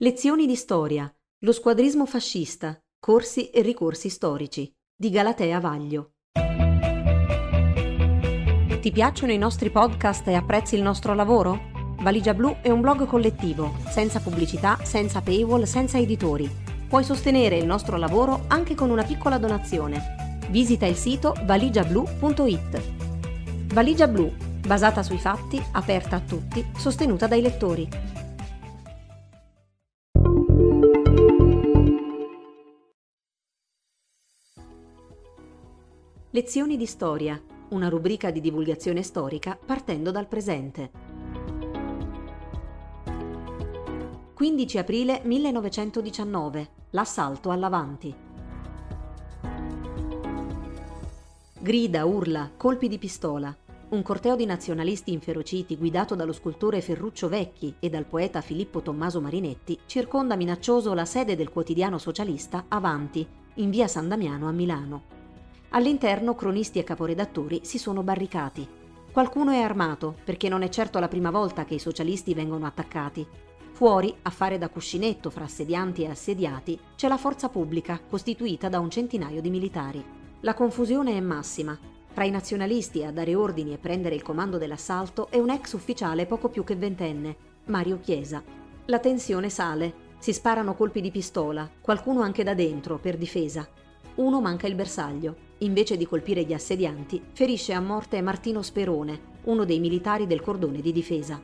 Lezioni di storia, lo squadrismo fascista, corsi e ricorsi storici, di Galatea Vaglio. Ti piacciono i nostri podcast e apprezzi il nostro lavoro? Valigia Blu è un blog collettivo, senza pubblicità, senza paywall, senza editori. Puoi sostenere il nostro lavoro anche con una piccola donazione. Visita il sito valigiablu.it. Valigia Blu, basata sui fatti, aperta a tutti, sostenuta dai lettori. Lezioni di storia, una rubrica di divulgazione storica partendo dal presente. 15 aprile 1919, l'assalto all'Avanti. Grida, urla, colpi di pistola. Un corteo di nazionalisti inferociti guidato dallo scultore Ferruccio Vecchi e dal poeta Filippo Tommaso Marinetti circonda minaccioso la sede del quotidiano socialista Avanti, in via San Damiano a Milano. All'interno cronisti e caporedattori si sono barricati. Qualcuno è armato, perché non è certo la prima volta che i socialisti vengono attaccati. Fuori, a fare da cuscinetto fra assedianti e assediati, c'è la forza pubblica, costituita da un centinaio di militari. La confusione è massima. Tra i nazionalisti a dare ordini e prendere il comando dell'assalto è un ex ufficiale poco più che ventenne, Mario Chiesa. La tensione sale, si sparano colpi di pistola, qualcuno anche da dentro, per difesa. Uno manca il bersaglio. Invece di colpire gli assedianti, ferisce a morte Martino Sperone, uno dei militari del cordone di difesa.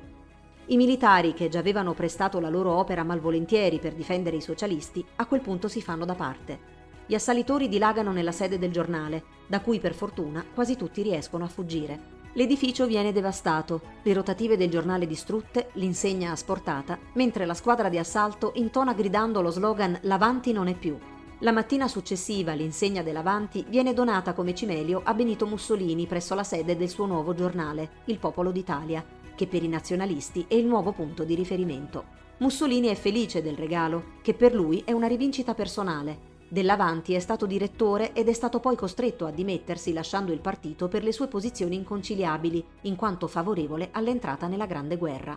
I militari, che già avevano prestato la loro opera malvolentieri per difendere i socialisti, a quel punto si fanno da parte. Gli assalitori dilagano nella sede del giornale, da cui per fortuna quasi tutti riescono a fuggire. L'edificio viene devastato, le rotative del giornale distrutte, l'insegna asportata, mentre la squadra di assalto intona gridando lo slogan «L'Avanti non è più». La mattina successiva l'insegna dell'Avanti viene donata come cimelio a Benito Mussolini presso la sede del suo nuovo giornale, Il Popolo d'Italia, che per i nazionalisti è il nuovo punto di riferimento. Mussolini è felice del regalo, che per lui è una rivincita personale. Dell'Avanti è stato direttore ed è stato poi costretto a dimettersi lasciando il partito per le sue posizioni inconciliabili, in quanto favorevole all'entrata nella Grande Guerra.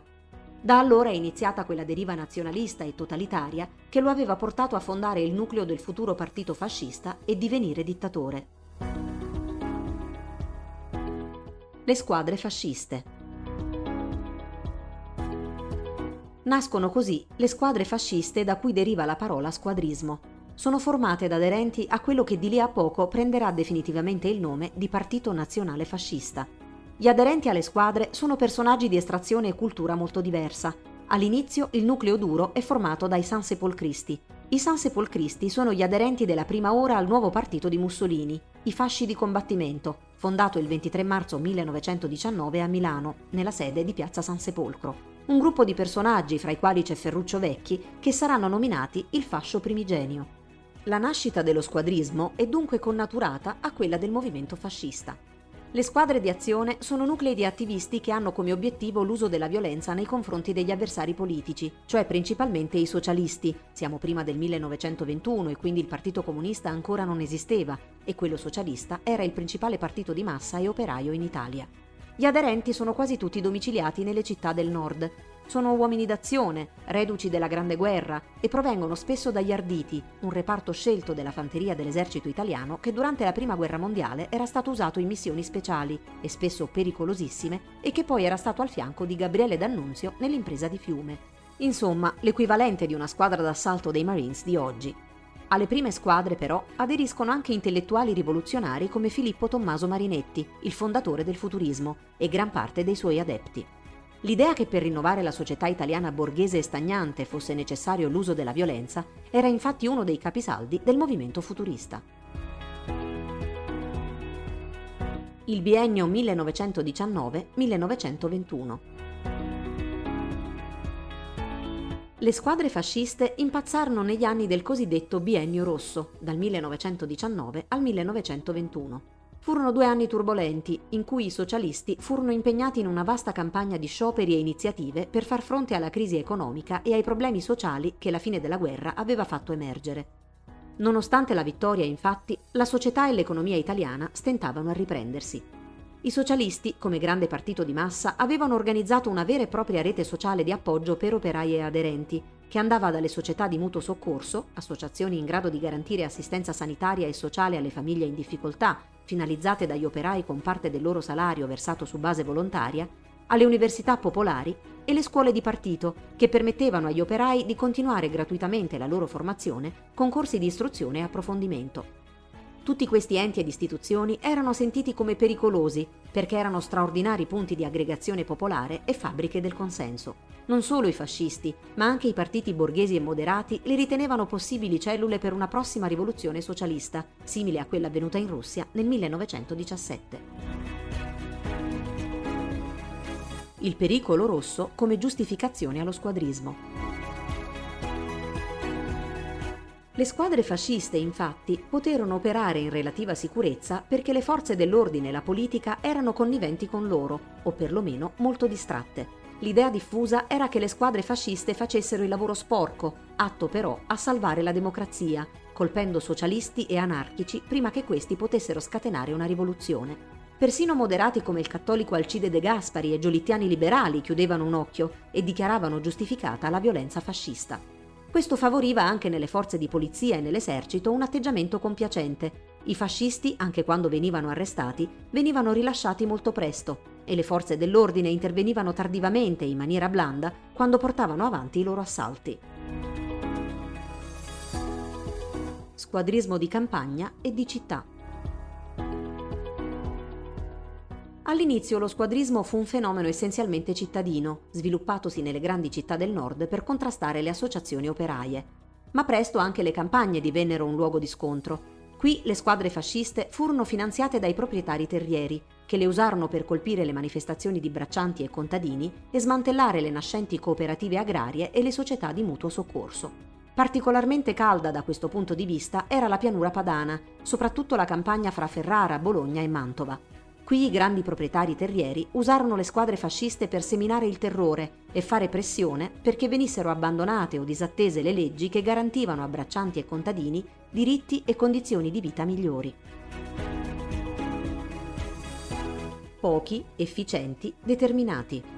Da allora è iniziata quella deriva nazionalista e totalitaria che lo aveva portato a fondare il nucleo del futuro partito fascista e divenire dittatore. Le squadre fasciste. Nascono così le squadre fasciste da cui deriva la parola squadrismo. Sono formate da aderenti a quello che di lì a poco prenderà definitivamente il nome di Partito Nazionale Fascista. Gli aderenti alle squadre sono personaggi di estrazione e cultura molto diversa. All'inizio il nucleo duro è formato dai Sansepolcristi. I Sansepolcristi sono gli aderenti della prima ora al nuovo partito di Mussolini, i Fasci di Combattimento, fondato il 23 marzo 1919 a Milano, nella sede di Piazza Sansepolcro. Un gruppo di personaggi, fra i quali c'è Ferruccio Vecchi, che saranno nominati il Fascio Primigenio. La nascita dello squadrismo è dunque connaturata a quella del movimento fascista. Le squadre di azione sono nuclei di attivisti che hanno come obiettivo l'uso della violenza nei confronti degli avversari politici, cioè principalmente i socialisti. Siamo prima del 1921 e quindi il Partito Comunista ancora non esisteva e quello socialista era il principale partito di massa e operaio in Italia. Gli aderenti sono quasi tutti domiciliati nelle città del nord. Sono uomini d'azione, reduci della Grande Guerra, e provengono spesso dagli Arditi, un reparto scelto della fanteria dell'esercito italiano che durante la Prima Guerra Mondiale era stato usato in missioni speciali, e spesso pericolosissime, e che poi era stato al fianco di Gabriele D'Annunzio nell'impresa di Fiume. Insomma, l'equivalente di una squadra d'assalto dei Marines di oggi. Alle prime squadre, però, aderiscono anche intellettuali rivoluzionari come Filippo Tommaso Marinetti, il fondatore del futurismo, e gran parte dei suoi adepti. L'idea che per rinnovare la società italiana borghese e stagnante fosse necessario l'uso della violenza era infatti uno dei capisaldi del movimento futurista. Il biennio 1919-1921. Le squadre fasciste impazzarono negli anni del cosiddetto biennio rosso, dal 1919 al 1921. Furono 2 anni turbolenti, in cui i socialisti furono impegnati in una vasta campagna di scioperi e iniziative per far fronte alla crisi economica e ai problemi sociali che la fine della guerra aveva fatto emergere. Nonostante la vittoria, infatti, la società e l'economia italiana stentavano a riprendersi. I socialisti, come grande partito di massa, avevano organizzato una vera e propria rete sociale di appoggio per operai e aderenti, che andava dalle società di mutuo soccorso, associazioni in grado di garantire assistenza sanitaria e sociale alle famiglie in difficoltà, finalizzate dagli operai con parte del loro salario versato su base volontaria, alle università popolari e le scuole di partito, che permettevano agli operai di continuare gratuitamente la loro formazione con corsi di istruzione e approfondimento. Tutti questi enti ed istituzioni erano sentiti come pericolosi, perché erano straordinari punti di aggregazione popolare e fabbriche del consenso. Non solo i fascisti, ma anche i partiti borghesi e moderati li ritenevano possibili cellule per una prossima rivoluzione socialista, simile a quella avvenuta in Russia nel 1917. Il pericolo rosso come giustificazione allo squadrismo. Le squadre fasciste, infatti, poterono operare in relativa sicurezza perché le forze dell'ordine e la politica erano conniventi con loro, o perlomeno molto distratte. L'idea diffusa era che le squadre fasciste facessero il lavoro sporco, atto però a salvare la democrazia, colpendo socialisti e anarchici prima che questi potessero scatenare una rivoluzione. Persino moderati come il cattolico Alcide De Gasperi e giolittiani liberali chiudevano un occhio e dichiaravano giustificata la violenza fascista. Questo favoriva anche nelle forze di polizia e nell'esercito un atteggiamento compiacente. I fascisti, anche quando venivano arrestati, venivano rilasciati molto presto e le forze dell'ordine intervenivano tardivamente in maniera blanda quando portavano avanti i loro assalti. Squadrismo di campagna e di città. All'inizio lo squadrismo fu un fenomeno essenzialmente cittadino, sviluppatosi nelle grandi città del nord per contrastare le associazioni operaie. Ma presto anche le campagne divennero un luogo di scontro. Qui le squadre fasciste furono finanziate dai proprietari terrieri, che le usarono per colpire le manifestazioni di braccianti e contadini e smantellare le nascenti cooperative agrarie e le società di mutuo soccorso. Particolarmente calda da questo punto di vista era la pianura padana, soprattutto la campagna fra Ferrara, Bologna e Mantova. Qui i grandi proprietari terrieri usarono le squadre fasciste per seminare il terrore e fare pressione perché venissero abbandonate o disattese le leggi che garantivano a braccianti e contadini diritti e condizioni di vita migliori. Pochi, efficienti, determinati.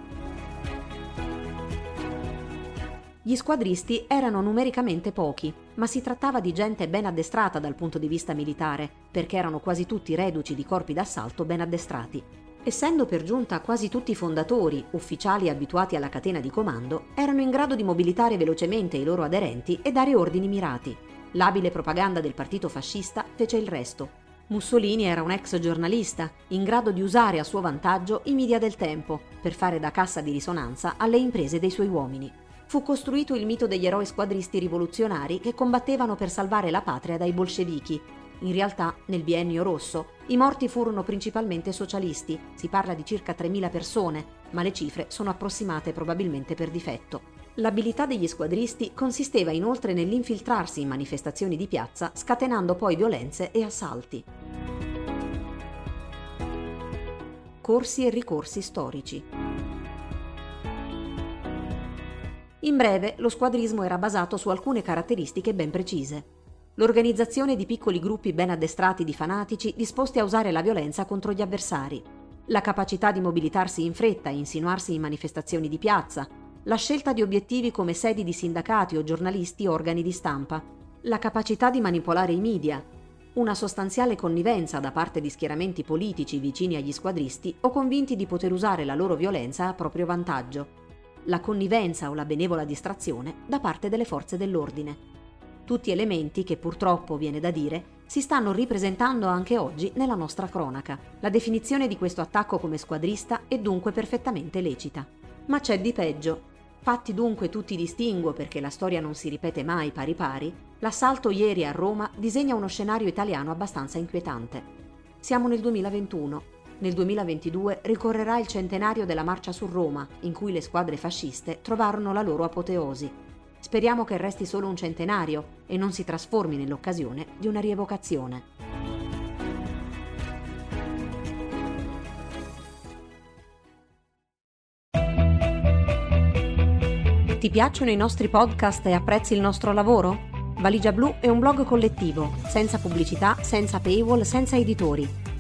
Gli squadristi erano numericamente pochi, ma si trattava di gente ben addestrata dal punto di vista militare, perché erano quasi tutti reduci di corpi d'assalto ben addestrati. Essendo per giunta quasi tutti fondatori, ufficiali abituati alla catena di comando, erano in grado di mobilitare velocemente i loro aderenti e dare ordini mirati. L'abile propaganda del partito fascista fece il resto. Mussolini era un ex giornalista, in grado di usare a suo vantaggio i media del tempo, per fare da cassa di risonanza alle imprese dei suoi uomini. Fu costruito il mito degli eroi squadristi rivoluzionari che combattevano per salvare la patria dai bolscevichi. In realtà, nel biennio rosso, i morti furono principalmente socialisti, si parla di circa 3.000 persone, ma le cifre sono approssimate probabilmente per difetto. L'abilità degli squadristi consisteva inoltre nell'infiltrarsi in manifestazioni di piazza, scatenando poi violenze e assalti. Corsi e ricorsi storici. In breve, lo squadrismo era basato su alcune caratteristiche ben precise. L'organizzazione di piccoli gruppi ben addestrati di fanatici disposti a usare la violenza contro gli avversari, la capacità di mobilitarsi in fretta e insinuarsi in manifestazioni di piazza, la scelta di obiettivi come sedi di sindacati o giornalisti o organi di stampa, la capacità di manipolare i media, una sostanziale connivenza da parte di schieramenti politici vicini agli squadristi o convinti di poter usare la loro violenza a proprio vantaggio, la connivenza o la benevola distrazione da parte delle forze dell'ordine. Tutti elementi che purtroppo, viene da dire, si stanno ripresentando anche oggi nella nostra cronaca. La definizione di questo attacco come squadrista è dunque perfettamente lecita. Ma c'è di peggio. Fatti dunque tutti distinguo perché la storia non si ripete mai pari pari, l'assalto ieri a Roma disegna uno scenario italiano abbastanza inquietante. Siamo nel 2021. Nel 2022 ricorrerà il centenario della marcia su Roma, in cui le squadre fasciste trovarono la loro apoteosi. Speriamo che resti solo un centenario e non si trasformi nell'occasione di una rievocazione. Ti piacciono i nostri podcast e apprezzi il nostro lavoro? Valigia Blu è un blog collettivo, senza pubblicità, senza paywall, senza editori.